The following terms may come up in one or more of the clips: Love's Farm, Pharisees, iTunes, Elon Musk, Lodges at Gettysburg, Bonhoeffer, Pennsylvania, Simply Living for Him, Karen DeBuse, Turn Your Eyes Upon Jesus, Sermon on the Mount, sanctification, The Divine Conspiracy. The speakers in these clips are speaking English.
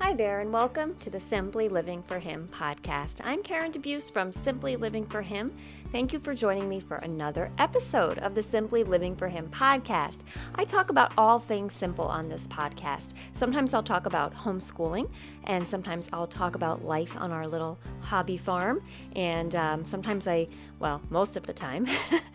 Hi there, and welcome to the Simply Living for Him podcast. I'm Karen DeBuse from Simply Living for Him. Thank you for joining me for another episode of the Simply Living for Him podcast. I talk about all things simple on this podcast. Sometimes I'll talk about homeschooling, and sometimes I'll talk about life on our little hobby farm, and most of the time,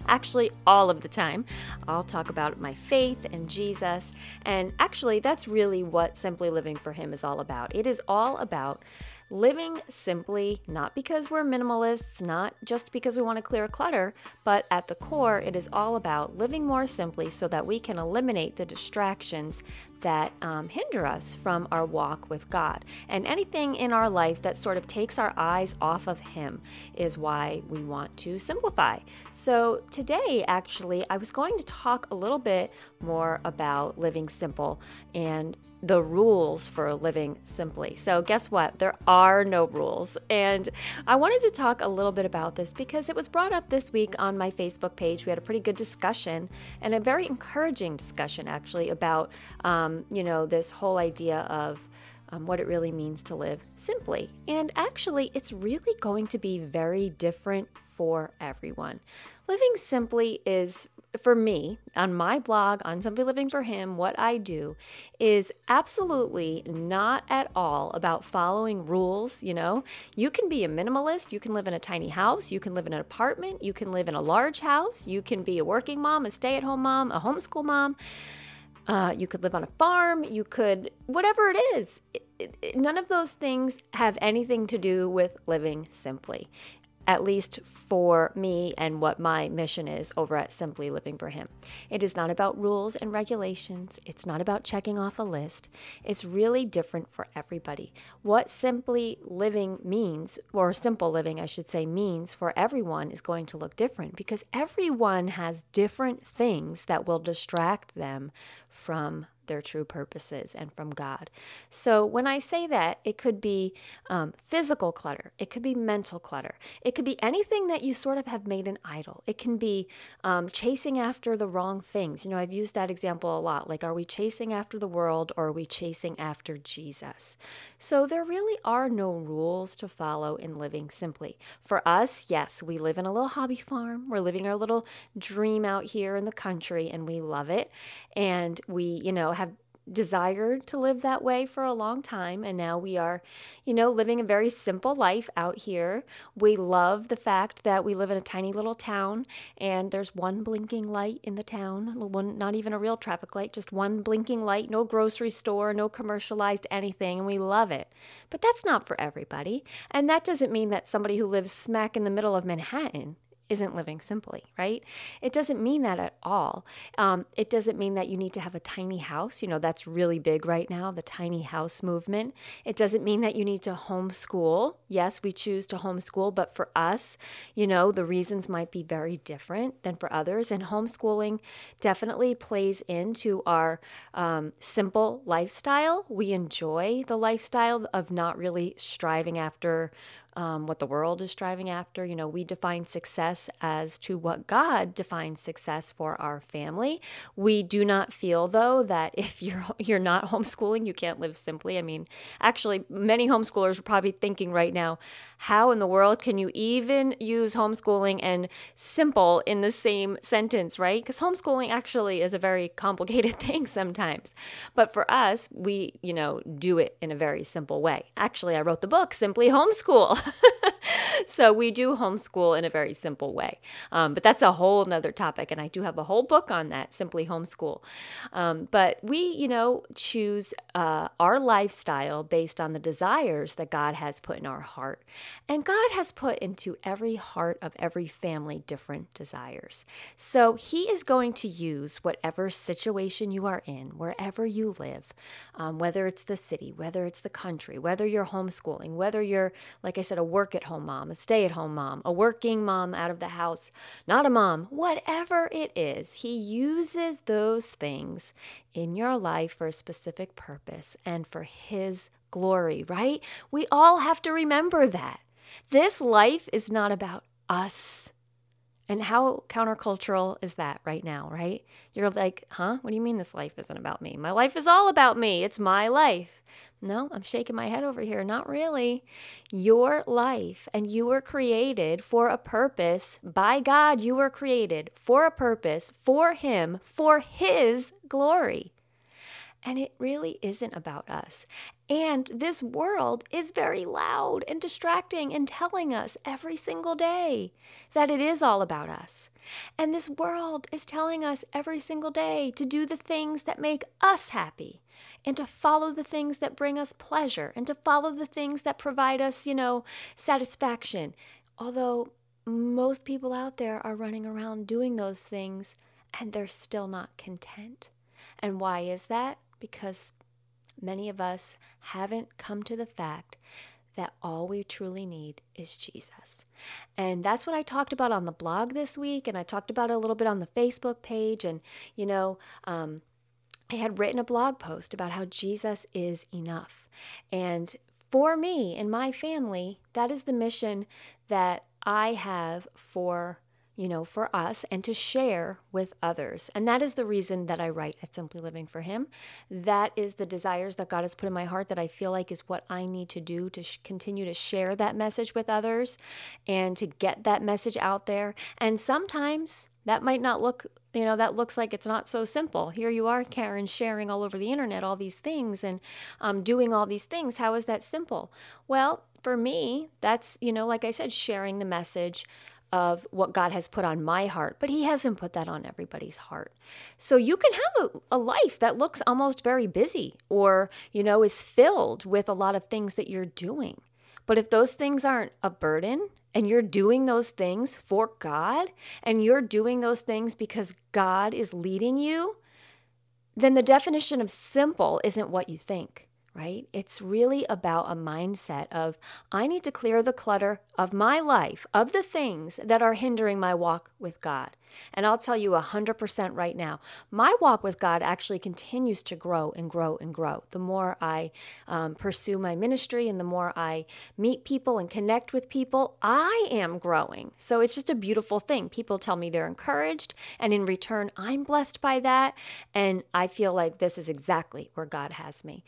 actually all of the time, I'll talk about my faith and Jesus, and actually that's really what Simply Living for Him is all about. It is all about living simply, not because we're minimalists, not just because we want to clear clutter, but at the core, it is all about living more simply so that we can eliminate the distractions that hinder us from our walk with God. And anything in our life that sort of takes our eyes off of Him is why we want to simplify. So today, actually, I was going to talk a little bit more about living simple and the rules for living simply. So guess what? There are no rules. And I wanted to talk a little bit about this because it was brought up this week on my Facebook page. We had a pretty good discussion, and a very encouraging discussion actually, about, this whole idea of what it really means to live simply. And actually, it's really going to be very different for everyone. Living simply is, for me, on my blog, on Simply Living for Him, what I do is absolutely not at all about following rules, you know. You can be a minimalist, you can live in a tiny house, you can live in an apartment, you can live in a large house, you can be a working mom, a stay-at-home mom, a homeschool mom, you could live on a farm, you could, whatever it is. None of those things have anything to do with living simply. At least for me and what my mission is over at Simply Living for Him. It is not about rules and regulations. It's not about checking off a list. It's really different for everybody. What simply living means, or simple living, I should say, means for everyone is going to look different because everyone has different things that will distract them from their true purposes and from God. So when I say that, it could be physical clutter, it could be mental clutter, it could be anything that you sort of have made an idol. It can be chasing after the wrong things. You know, I've used that example a lot. Like, are we chasing after the world or are we chasing after Jesus? So there really are no rules to follow in living simply. For us, yes, we live in a little hobby farm. We're living our little dream out here in the country, and we love it. And we, have desired to live that way for a long time, and now we are, living a very simple life out here. We love the fact that we live in a tiny little town, and there's one blinking light in the town, not even a real traffic light, just one blinking light, no grocery store, no commercialized anything, and we love it. But that's not for everybody, and that doesn't mean that somebody who lives smack in the middle of Manhattan isn't living simply, right? It doesn't mean that at all. It doesn't mean that you need to have a tiny house. That's really big right now, the tiny house movement. It doesn't mean that you need to homeschool. Yes, we choose to homeschool, but for us, the reasons might be very different than for others. And homeschooling definitely plays into our simple lifestyle. We enjoy the lifestyle of not really striving after what the world is striving after. We define success as to what God defines success for our family. We do not feel, though, that if you're not homeschooling, you can't live simply. I mean, actually, many homeschoolers are probably thinking right now, how in the world can you even use homeschooling and simple in the same sentence, right? Because homeschooling actually is a very complicated thing sometimes. But for us, we, do it in a very simple way. Actually, I wrote the book, Simply Homeschool. So we do homeschool in a very simple way. But that's a whole nother topic, and I do have a whole book on that, Simply Homeschool. But we, choose our lifestyle based on the desires that God has put in our heart. And God has put into every heart of every family different desires. So He is going to use whatever situation you are in, wherever you live, whether it's the city, whether it's the country, whether you're homeschooling, whether you're, like I said, a work-at-home mom, a stay-at-home mom, a working mom out of the house, not a mom, whatever it is, He uses those things in your life for a specific purpose and for His glory, right? We all have to remember that. This life is not about us. And how countercultural is that right now, right? You're like, huh? What do you mean this life isn't about me? My life is all about me. It's my life. No, I'm shaking my head over here. Not really. Your life, and you were created for a purpose. By God, you were created for a purpose, for Him, for His glory. And it really isn't about us. And this world is very loud and distracting and telling us every single day that it is all about us. And this world is telling us every single day to do the things that make us happy and to follow the things that bring us pleasure and to follow the things that provide us, satisfaction. Although most people out there are running around doing those things and they're still not content. And why is that? Because many of us haven't come to the fact that all we truly need is Jesus. And that's what I talked about on the blog this week, and I talked about it a little bit on the Facebook page, and, I had written a blog post about how Jesus is enough. And for me and my family, that is the mission that I have for us and to share with others. And that is the reason that I write at Simply Living for Him. That is the desires that God has put in my heart that I feel like is what I need to do to continue to share that message with others and to get that message out there. And sometimes that might not look, that looks like it's not so simple. Here you are, Karen, sharing all over the internet all these things and doing all these things. How is that simple? Well, for me, that's, like I said, sharing the message of what God has put on my heart, but He hasn't put that on everybody's heart. So you can have a life that looks almost very busy or, is filled with a lot of things that you're doing. But if those things aren't a burden and you're doing those things for God and you're doing those things because God is leading you, then the definition of simple isn't what you think. Right? It's really about a mindset of, I need to clear the clutter of my life, of the things that are hindering my walk with God. And I'll tell you 100% right now, my walk with God actually continues to grow and grow and grow. The more I pursue my ministry and the more I meet people and connect with people, I am growing. So it's just a beautiful thing. People tell me they're encouraged, and in return, I'm blessed by that. And I feel like this is exactly where God has me.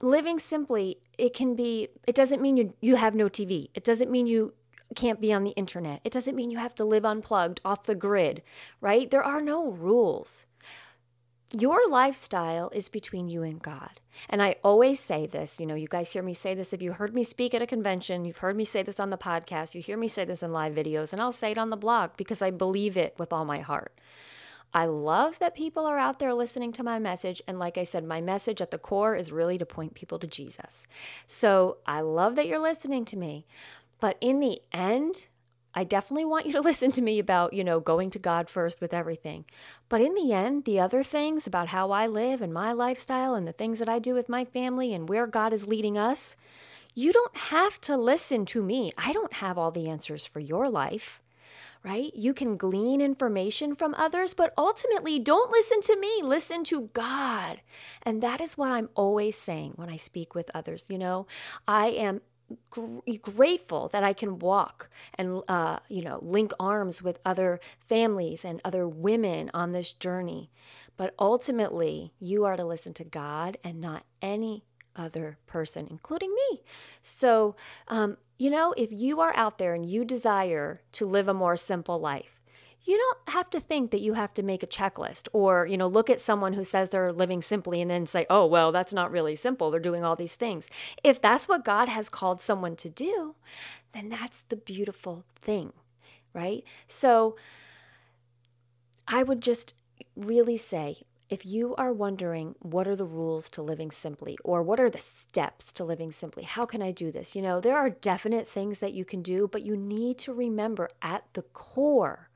Living simply, it doesn't mean you have no TV. It doesn't mean you can't be on the internet. It doesn't mean you have to live unplugged, off the grid, right? There are no rules. Your lifestyle is between you and God. And I always say this, you guys hear me say this. If you heard me speak at a convention, you've heard me say this on the podcast, you hear me say this in live videos, and I'll say it on the blog because I believe it with all my heart. I love that people are out there listening to my message. And like I said, my message at the core is really to point people to Jesus. So I love that you're listening to me. But in the end, I definitely want you to listen to me about, going to God first with everything. But in the end, the other things about how I live and my lifestyle and the things that I do with my family and where God is leading us, you don't have to listen to me. I don't have all the answers for your life. Right? You can glean information from others, but ultimately don't listen to me, listen to God. And that is what I'm always saying when I speak with others. I am grateful that I can walk and, link arms with other families and other women on this journey. But ultimately, you are to listen to God and not any other person, including me. So, if you are out there and you desire to live a more simple life, you don't have to think that you have to make a checklist or, look at someone who says they're living simply and then say, oh, well, that's not really simple. They're doing all these things. If that's what God has called someone to do, then that's the beautiful thing, right? So I would just really say, if you are wondering what are the rules to living simply or what are the steps to living simply, how can I do this? There are definite things that you can do, but you need to remember at the core,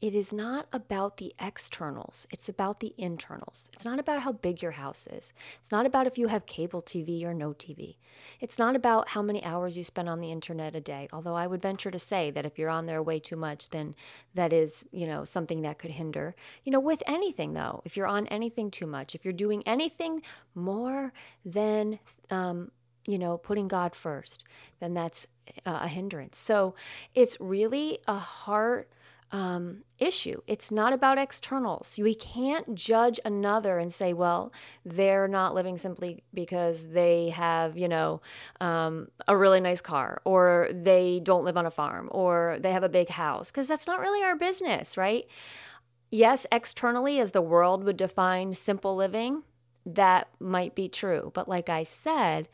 it is not about the externals. It's about the internals. It's not about how big your house is. It's not about if you have cable TV or no TV. It's not about how many hours you spend on the internet a day, although I would venture to say that if you're on there way too much, then that is, something that could hinder. With anything, though, if you're on anything too much, if you're doing anything more than, putting God first, then that's a hindrance. So it's really a heart issue. It's not about externals. We can't judge another and say, well, they're not living simply because they have, a really nice car, or they don't live on a farm, or they have a big house, because that's not really our business, right? Yes, externally, as the world would define simple living, that might be true. But like I said,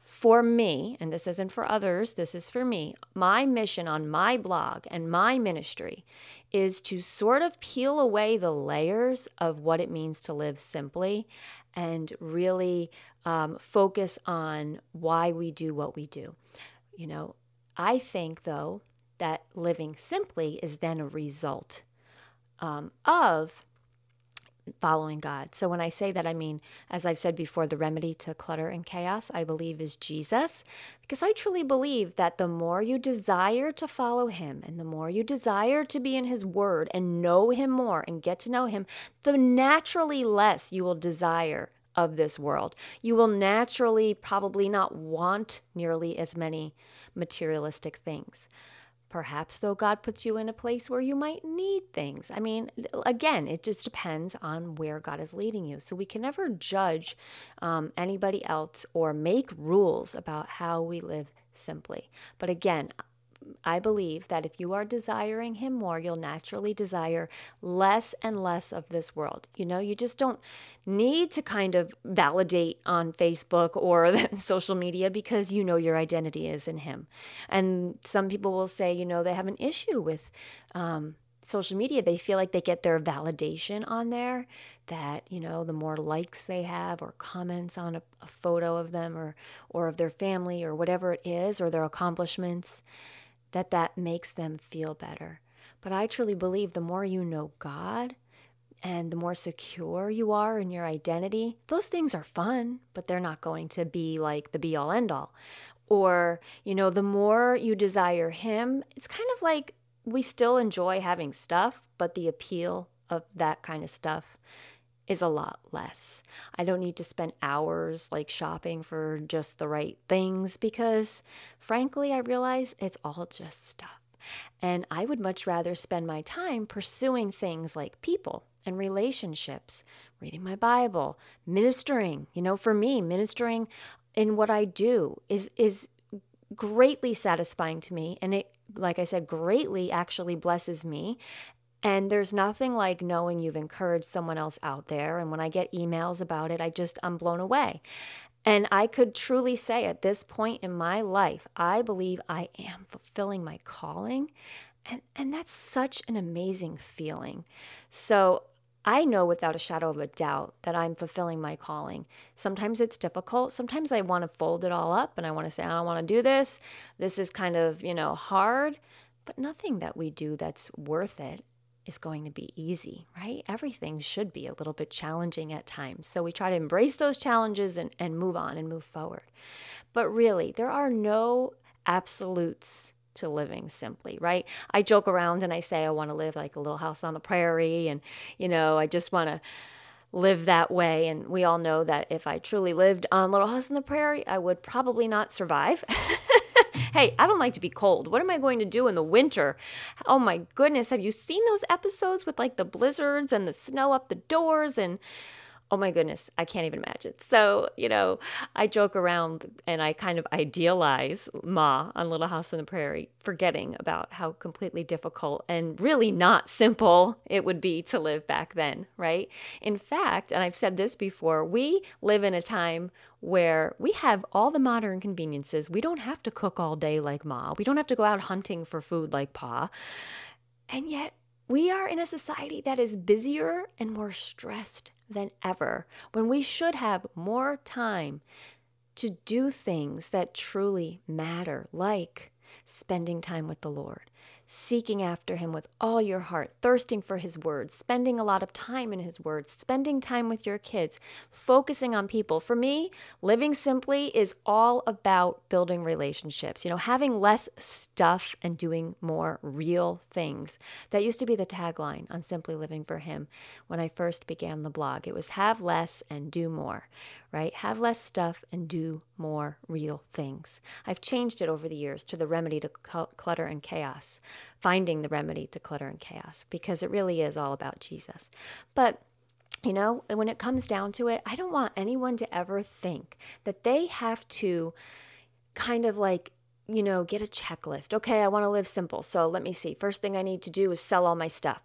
for me, and this isn't for others, this is for me, my mission on my blog and my ministry is to sort of peel away the layers of what it means to live simply and really focus on why we do what we do. I think, though, that living simply is then a result of following God. So when I say that, I mean, as I've said before, the remedy to clutter and chaos, I believe, is Jesus, because I truly believe that the more you desire to follow him and the more you desire to be in his word and know him more and get to know him, the naturally less you will desire of this world. You will naturally probably not want nearly as many materialistic things. Perhaps, though, God puts you in a place where you might need things. I mean, again, it just depends on where God is leading you. So we can never judge anybody else or make rules about how we live simply. But again, I believe that if you are desiring him more, you'll naturally desire less and less of this world. You just don't need to kind of validate on Facebook or social media, because your identity is in him. And some people will say, they have an issue with social media. They feel like they get their validation on there, that, the more likes they have or comments on a photo of them or of their family or whatever it is, or their accomplishments, that makes them feel better. But I truly believe the more you know God and the more secure you are in your identity, those things are fun, but they're not going to be like the be all end all. Or, the more you desire him, it's kind of like we still enjoy having stuff, but the appeal of that kind of stuff is a lot less. I don't need to spend hours shopping for just the right things, because frankly, I realize it's all just stuff. And I would much rather spend my time pursuing things like people and relationships, reading my Bible, ministering. For me, ministering in what I do is greatly satisfying to me. And it, like I said, greatly actually blesses me. And there's nothing like knowing you've encouraged someone else out there. And when I get emails about it, I'm blown away. And I could truly say at this point in my life, I believe I am fulfilling my calling. And that's such an amazing feeling. So I know without a shadow of a doubt that I'm fulfilling my calling. Sometimes it's difficult. Sometimes I want to fold it all up and I want to say, I don't want to do this. This is kind of, hard. But nothing that we do that's worth it is going to be easy, right? Everything should be a little bit challenging at times. So we try to embrace those challenges and move on and move forward. But really, there are no absolutes to living simply, right? I joke around and I say I want to live like a little house on the prairie, and, I just want to live that way. And we all know that if I truly lived on Little House on the Prairie, I would probably not survive. Hey, I don't like to be cold. What am I going to do in the winter? Oh my goodness. Have you seen those episodes with the blizzards and the snow up the doors? And oh my goodness, I can't even imagine. So, I joke around and I kind of idealize Ma on Little House on the Prairie, forgetting about how completely difficult and really not simple it would be to live back then, right? In fact, and I've said this before, we live in a time where we have all the modern conveniences. We don't have to cook all day like Ma. We don't have to go out hunting for food like Pa. And yet we are in a society that is busier and more stressed than ever, when we should have more time to do things that truly matter, like spending time with the Lord, seeking after him with all your heart, thirsting for his word, spending a lot of time in his word, spending time with your kids, focusing on people. For me, living simply is all about building relationships, having less stuff and doing more real things. That used to be the tagline on Simply Living for Him when I first began the blog. It was have less and do more, right? Have less stuff and do more real things. I've changed it over the years to the remedy to clutter and chaos, finding the remedy to clutter and chaos, because it really is all about Jesus. But you know, when it comes down to it, I don't want anyone to ever think that they have to kind of like, you know, get a checklist. Okay, I want to live simple. So let me see. First thing I need to do is sell all my stuff.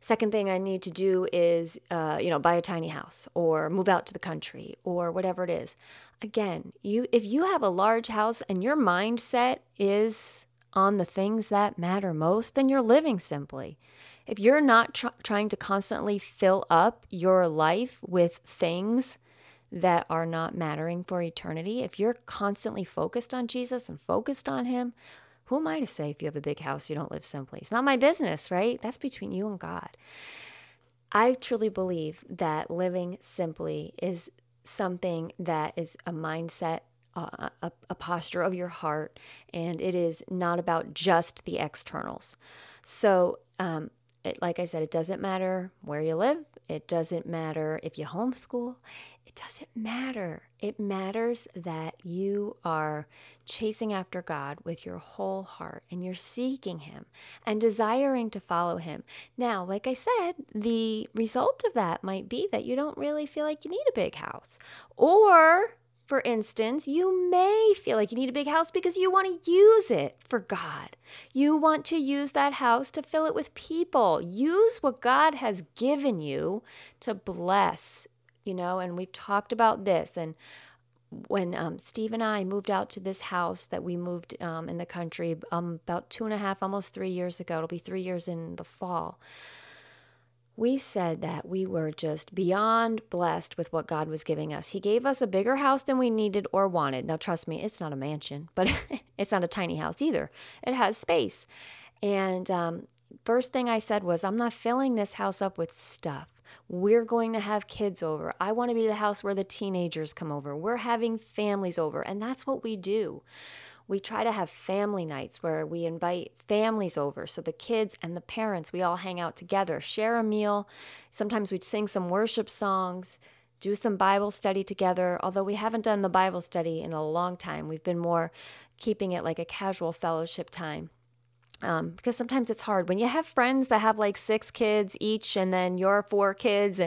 Second thing I need to do is, buy a tiny house or move out to the country or whatever it is. Again, if you have a large house and your mindset is on the things that matter most, then you're living simply. If you're not trying to constantly fill up your life with things that are not mattering for eternity, if you're constantly focused on Jesus and focused on him, who am I to say if you have a big house, you don't live simply? It's not my business, right? That's between you and God. I truly believe that living simply is something that is a mindset, a posture of your heart, and it is not about just the externals. So, like I said, it doesn't matter where you live. It doesn't matter if you homeschool. It doesn't matter. It matters that you are chasing after God with your whole heart and you're seeking him and desiring to follow him. Now, like I said, the result of that might be that you don't really feel like you need a big house. Or, for instance, you may feel like you need a big house because you want to use it for God. You want to use that house to fill it with people. Use what God has given you to bless, you know, and we've talked about this. And when Steve and I moved out to this house that we moved in the country about 2.5, almost 3 years ago, it'll be 3 years in the fall. We said that we were just beyond blessed with what God was giving us. He gave us a bigger house than we needed or wanted. Now, trust me, it's not a mansion, but it's not a tiny house either. It has space. And first thing I said was, I'm not filling this house up with stuff. We're going to have kids over. I want to be the house where the teenagers come over. We're having families over. And that's what we do. We try to have family nights where we invite families over. So the kids and the parents, we all hang out together, share a meal. Sometimes we'd sing some worship songs, do some Bible study together. Although we haven't done the Bible study in a long time. We've been more keeping it like a casual fellowship time. Because sometimes it's hard when you have friends that have like 6 kids each and then your 4 kids.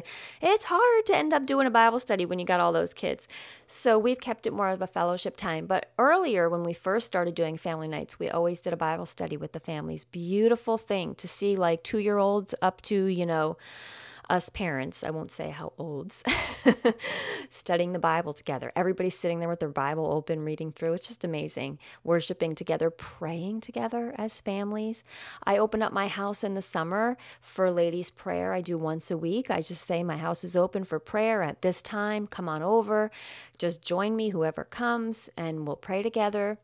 It's hard to end up doing a Bible study when you got all those kids. So we've kept it more of a fellowship time. But earlier when we first started doing family nights, we always did a Bible study with the families. Beautiful thing to see like 2-year-olds up to, you know, us parents, I won't say how olds, studying the Bible together. Everybody's sitting there with their Bible open, reading through. It's just amazing. Worshiping together, praying together as families. I open up my house in the summer for ladies' prayer. I do once a week. I just say my house is open for prayer at this time. Come on over. Just join me, whoever comes, and we'll pray together.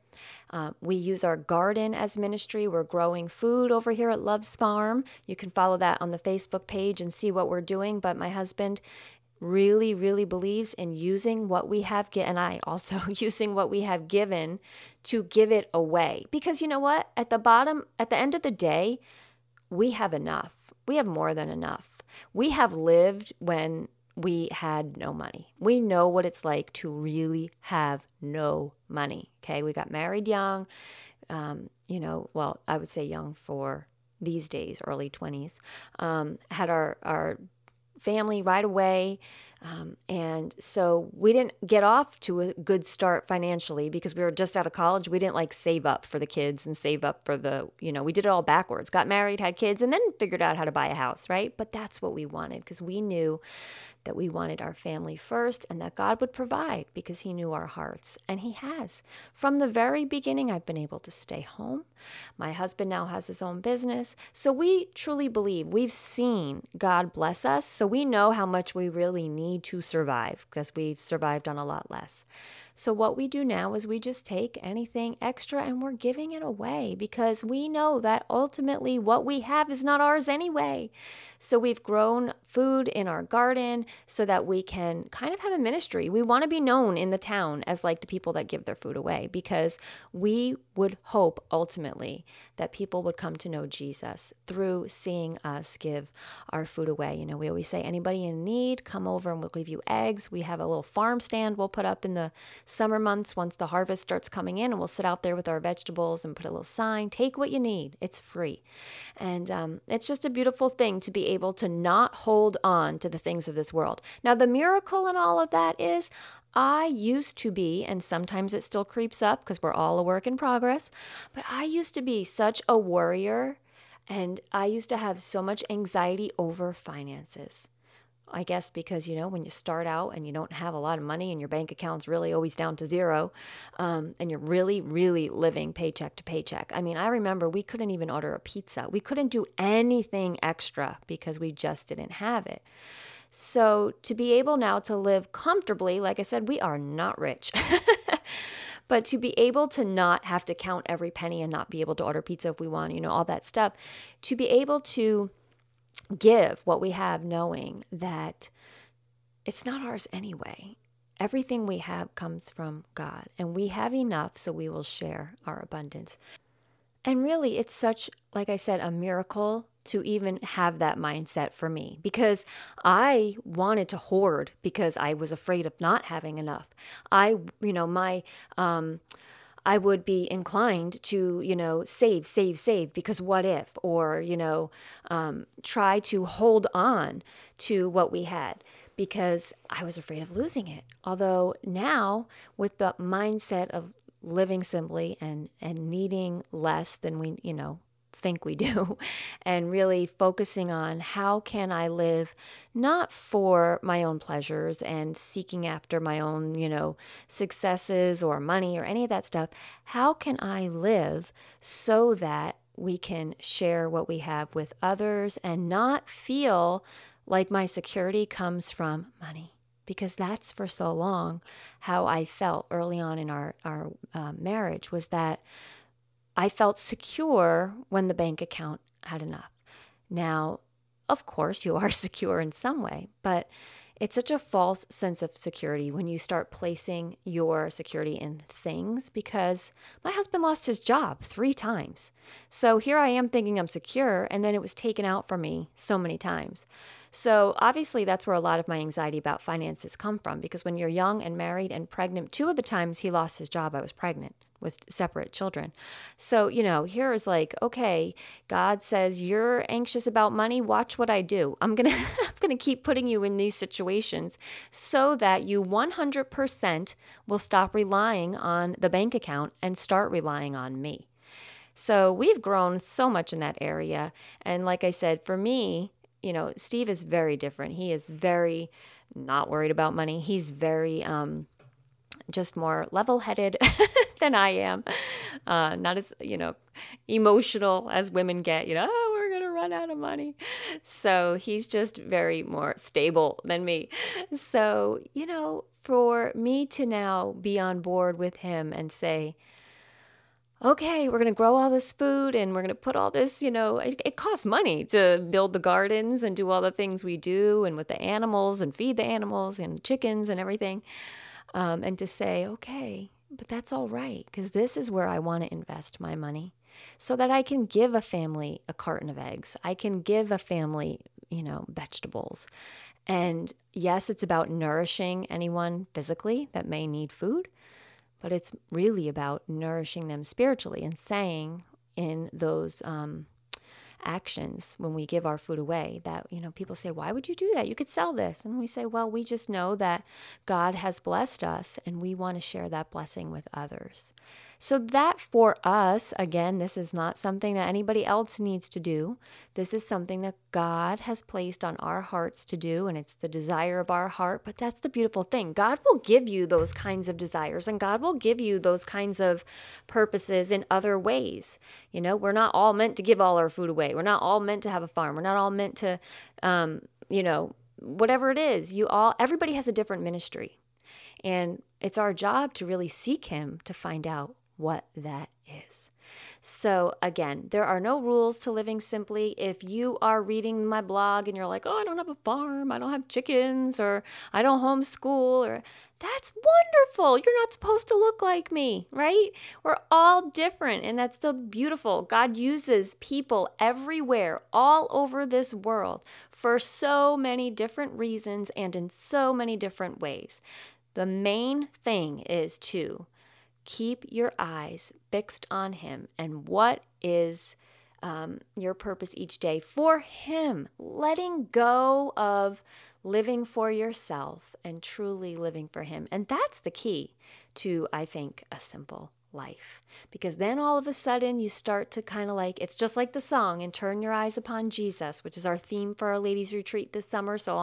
We use our garden as ministry. We're growing food over here at Love's Farm. You can follow that on the Facebook page and see what we're doing. But my husband really, really believes in using what we have given, and I also using what we have given to give it away. Because you know what? At the end of the day, we have enough. We have more than enough. We have lived when we had no money. We know what it's like to really have no money. Okay, we got married young, I would say young for these days, early 20s, had our family right away. And so we didn't get off to a good start financially because we were just out of college. We didn't like save up for the kids and save up for we did it all backwards, got married, had kids, and then figured out how to buy a house, right? But that's what we wanted because we knew that we wanted our family first and that God would provide because he knew our hearts. And he has. From the very beginning, I've been able to stay home. My husband now has his own business. So we truly believe we've seen God bless us. So we know how much we really need to survive because we've survived on a lot less. So what we do now is we just take anything extra and we're giving it away because we know that ultimately what we have is not ours anyway. So we've grown food in our garden so that we can kind of have a ministry. We want to be known in the town as like the people that give their food away, because we would hope ultimately that people would come to know Jesus through seeing us give our food away. You know, we always say, anybody in need, come over and we'll give you eggs. We have a little farm stand we'll put up in the summer months once the harvest starts coming in, and we'll sit out there with our vegetables and put a little sign, take what you need, it's free. And it's just a beautiful thing to be able to not hold on to the things of this world. Now, the miracle in all of that is I used to be, and sometimes it still creeps up because we're all a work in progress, but I used to be such a worrier, and I used to have so much anxiety over finances. I guess because, you know, when you start out and you don't have a lot of money and your bank account's really always down to zero, and you're really, really living paycheck to paycheck. I mean, I remember we couldn't even order a pizza. We couldn't do anything extra because we just didn't have it. So to be able now to live comfortably, like I said, we are not rich. But to be able to not have to count every penny and not be able to order pizza if we want, you know, all that stuff, to be able to give what we have knowing that it's not ours anyway. Everything we have comes from God, and we have enough, so we will share our abundance. And really, it's such, like I said, a miracle to even have that mindset for me, because I wanted to hoard because I was afraid of not having enough. I would be inclined to, you know, save, because what if, or, you know, try to hold on to what we had because I was afraid of losing it. Although now with the mindset of living simply and needing less than we, you know, think we do, and really focusing on how can I live not for my own pleasures and seeking after my own, you know, successes or money or any of that stuff. How can I live so that we can share what we have with others and not feel like my security comes from money? Because that's for so long how I felt early on in our marriage, was that I felt secure when the bank account had enough. Now, of course, you are secure in some way, but it's such a false sense of security when you start placing your security in things, because my husband lost his job 3 times. So here I am thinking I'm secure, and then it was taken out from me so many times. So obviously that's where a lot of my anxiety about finances come from, because when you're young and married and pregnant, 2 of the times he lost his job, I was pregnant with separate children. So, you know, here is like, okay, God says, you're anxious about money. Watch what I do. I'm going to keep putting you in these situations so that you 100% will stop relying on the bank account and start relying on me. So we've grown so much in that area. And like I said, for me, you know, Steve is very different. He is very not worried about money. He's very, just more level-headed than I am. Not as, you know, emotional as women get, you know, oh, we're going to run out of money. So he's just very more stable than me. So, you know, for me to now be on board with him and say, okay, we're going to grow all this food and we're going to put all this, you know, it costs money to build the gardens and do all the things we do and with the animals and feed the animals and chickens and everything. And to say, okay, but that's all right, because this is where I want to invest my money so that I can give a family a carton of eggs. I can give a family, you know, vegetables. And yes, it's about nourishing anyone physically that may need food, but it's really about nourishing them spiritually and saying in those actions when we give our food away that, you know, people say, why would you do that? You could sell this. And we say, well, we just know that God has blessed us and we want to share that blessing with others. So that for us, again, this is not something that anybody else needs to do. This is something that God has placed on our hearts to do, and it's the desire of our heart. But that's the beautiful thing. God will give you those kinds of desires, and God will give you those kinds of purposes in other ways. You know, we're not all meant to give all our food away. We're not all meant to have a farm. We're not all meant to, you know, whatever it is. Everybody has a different ministry. And It's our job to really seek Him to find out what that is. So again, there are no rules to living simply. If you are reading my blog and you're like, oh, I don't have a farm, I don't have chickens, or I don't homeschool, or that's wonderful. You're not supposed to look like me, right? We're all different, and that's still beautiful. God uses people everywhere, all over this world, for so many different reasons and in so many different ways. The main thing is to keep your eyes fixed on Him and what is your purpose each day for Him, letting go of living for yourself and truly living for Him. And that's the key to, I think, a simple life, because then all of a sudden you start to kind of like, it's just like the song and Turn Your Eyes Upon Jesus, which is our theme for our ladies retreat this summer. So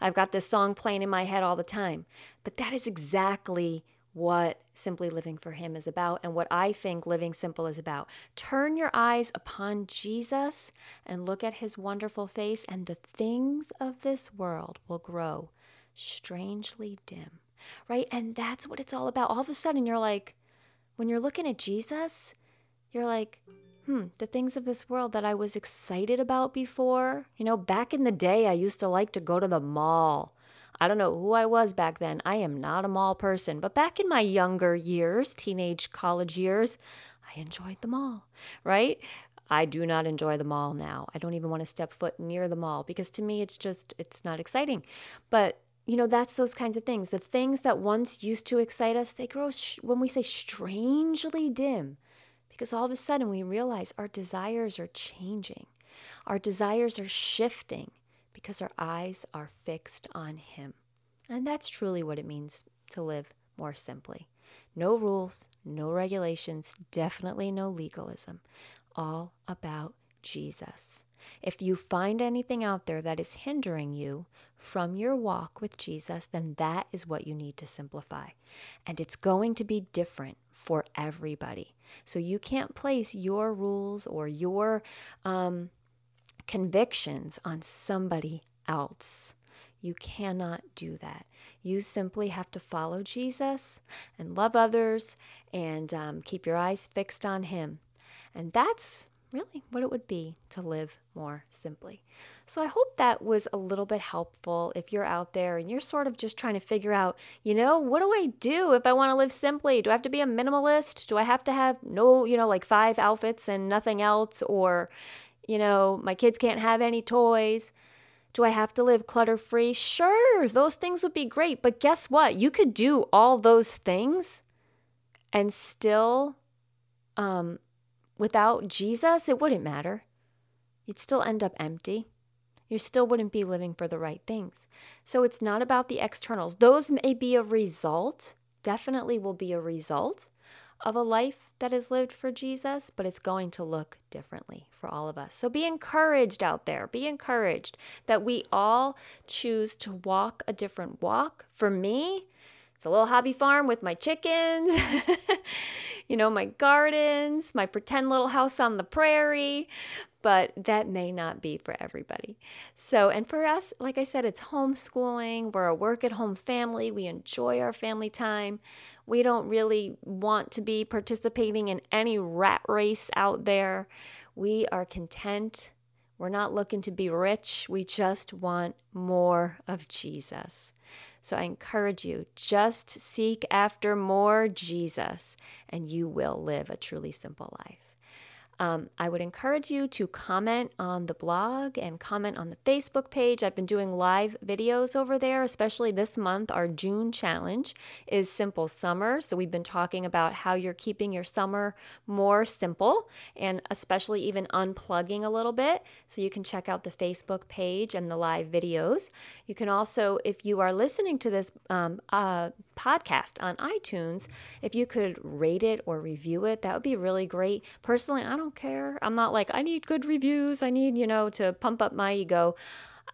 I've got this song playing in my head all the time, but that is exactly what Simply Living for Him is about and what I think living simple is about. Turn your eyes upon Jesus and look at His wonderful face, and the things of this world will grow strangely dim, right? And that's what it's all about. All of a sudden you're like, when you're looking at Jesus, you're like, the things of this world that I was excited about before. You know, back in the day, I used to like to go to the mall. I don't know who I was back then. I am not a mall person. But back in my younger years, teenage college years, I enjoyed the mall, right? I do not enjoy the mall now. I don't even want to step foot near the mall because to me, it's not exciting. But, you know, that's those kinds of things. The things that once used to excite us, they grow, when we say strangely dim, because all of a sudden we realize our desires are changing. Our desires are shifting, because our eyes are fixed on Him. And that's truly what it means to live more simply. No rules, no regulations, definitely no legalism. All about Jesus. If you find anything out there that is hindering you from your walk with Jesus, then that is what you need to simplify. And it's going to be different for everybody. So you can't place your rules or your convictions on somebody else. You cannot do that. You simply have to follow Jesus and love others and keep your eyes fixed on Him. And that's really what it would be to live more simply. So I hope that was a little bit helpful if you're out there and you're sort of just trying to figure out, you know, what do I do if I want to live simply? Do I have to be a minimalist? Do I have to have no, you know, like 5 outfits and nothing else? Or, you know, my kids can't have any toys. Do I have to live clutter-free? Sure, those things would be great. But guess what? You could do all those things and still, without Jesus, it wouldn't matter. You'd still end up empty. You still wouldn't be living for the right things. So it's not about the externals. Those may be a result, definitely will be a result of a life that is lived for Jesus, but it's going to look differently for all of us. So be encouraged out there. Be encouraged that we all choose to walk a different walk. For me, it's a little hobby farm with my chickens, you know, my gardens, my pretend little house on the prairie, but that may not be for everybody. So, and for us, like I said, it's homeschooling. We're a work-at-home family. We enjoy our family time. We don't really want to be participating in any rat race out there. We are content. We're not looking to be rich. We just want more of Jesus. So I encourage you, just seek after more Jesus, and you will live a truly simple life. I would encourage you to comment on the blog and comment on the Facebook page. I've been doing live videos over there, especially this month. Our June challenge is Simple Summer. So we've been talking about how you're keeping your summer more simple and especially even unplugging a little bit. So you can check out the Facebook page and the live videos. You can also, if you are listening to this podcast on iTunes, if you could rate it or review it, that would be really great. Personally, I don't care. I'm not like, I need good reviews. I need, you know, to pump up my ego.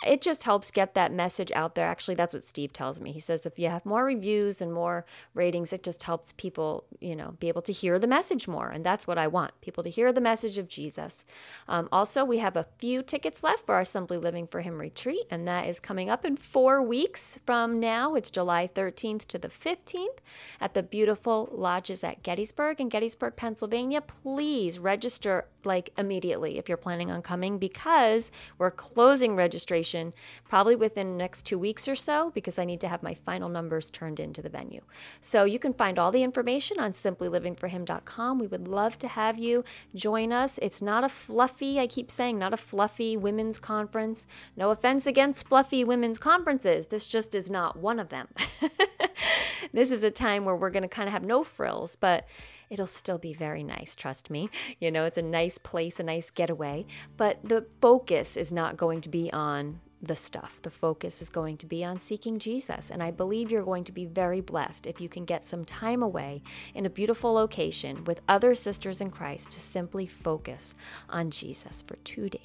it just helps get that message out there. Actually, that's what Steve tells me. He says if you have more reviews and more ratings, it just helps people, you know, be able to hear the message more. And that's what I want, people to hear the message of Jesus. Also, we have a few tickets left for our Simply Living for Him retreat, and that is coming up in 4 weeks from now. It's July 13th to the 15th at the beautiful Lodges at Gettysburg in Gettysburg, Pennsylvania. Please register like immediately if you're planning on coming, because we're closing registration probably within the next 2 weeks or so, because I need to have my final numbers turned into the venue. So you can find all the information on simplylivingforhim.com. We would love to have you join us. It's not a fluffy, I keep saying, not a fluffy women's conference. No offense against fluffy women's conferences. This just is not one of them. This is a time where we're going to kind of have no frills, but it'll still be very nice, trust me. You know, it's a nice place, a nice getaway, but the focus is not going to be on the stuff. The focus is going to be on seeking Jesus, and I believe you're going to be very blessed if you can get some time away in a beautiful location with other sisters in Christ to simply focus on Jesus for 2 days.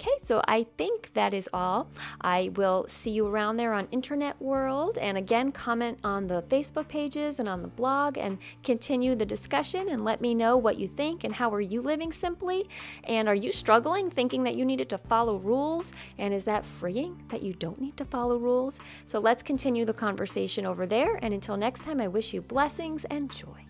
Okay, so I think that is all. I will see you around there on Internet World. And again, comment on the Facebook pages and on the blog and continue the discussion, and let me know what you think and how are you living simply? And are you struggling thinking that you needed to follow rules? And is that freeing that you don't need to follow rules? So let's continue the conversation over there. And until next time, I wish you blessings and joy.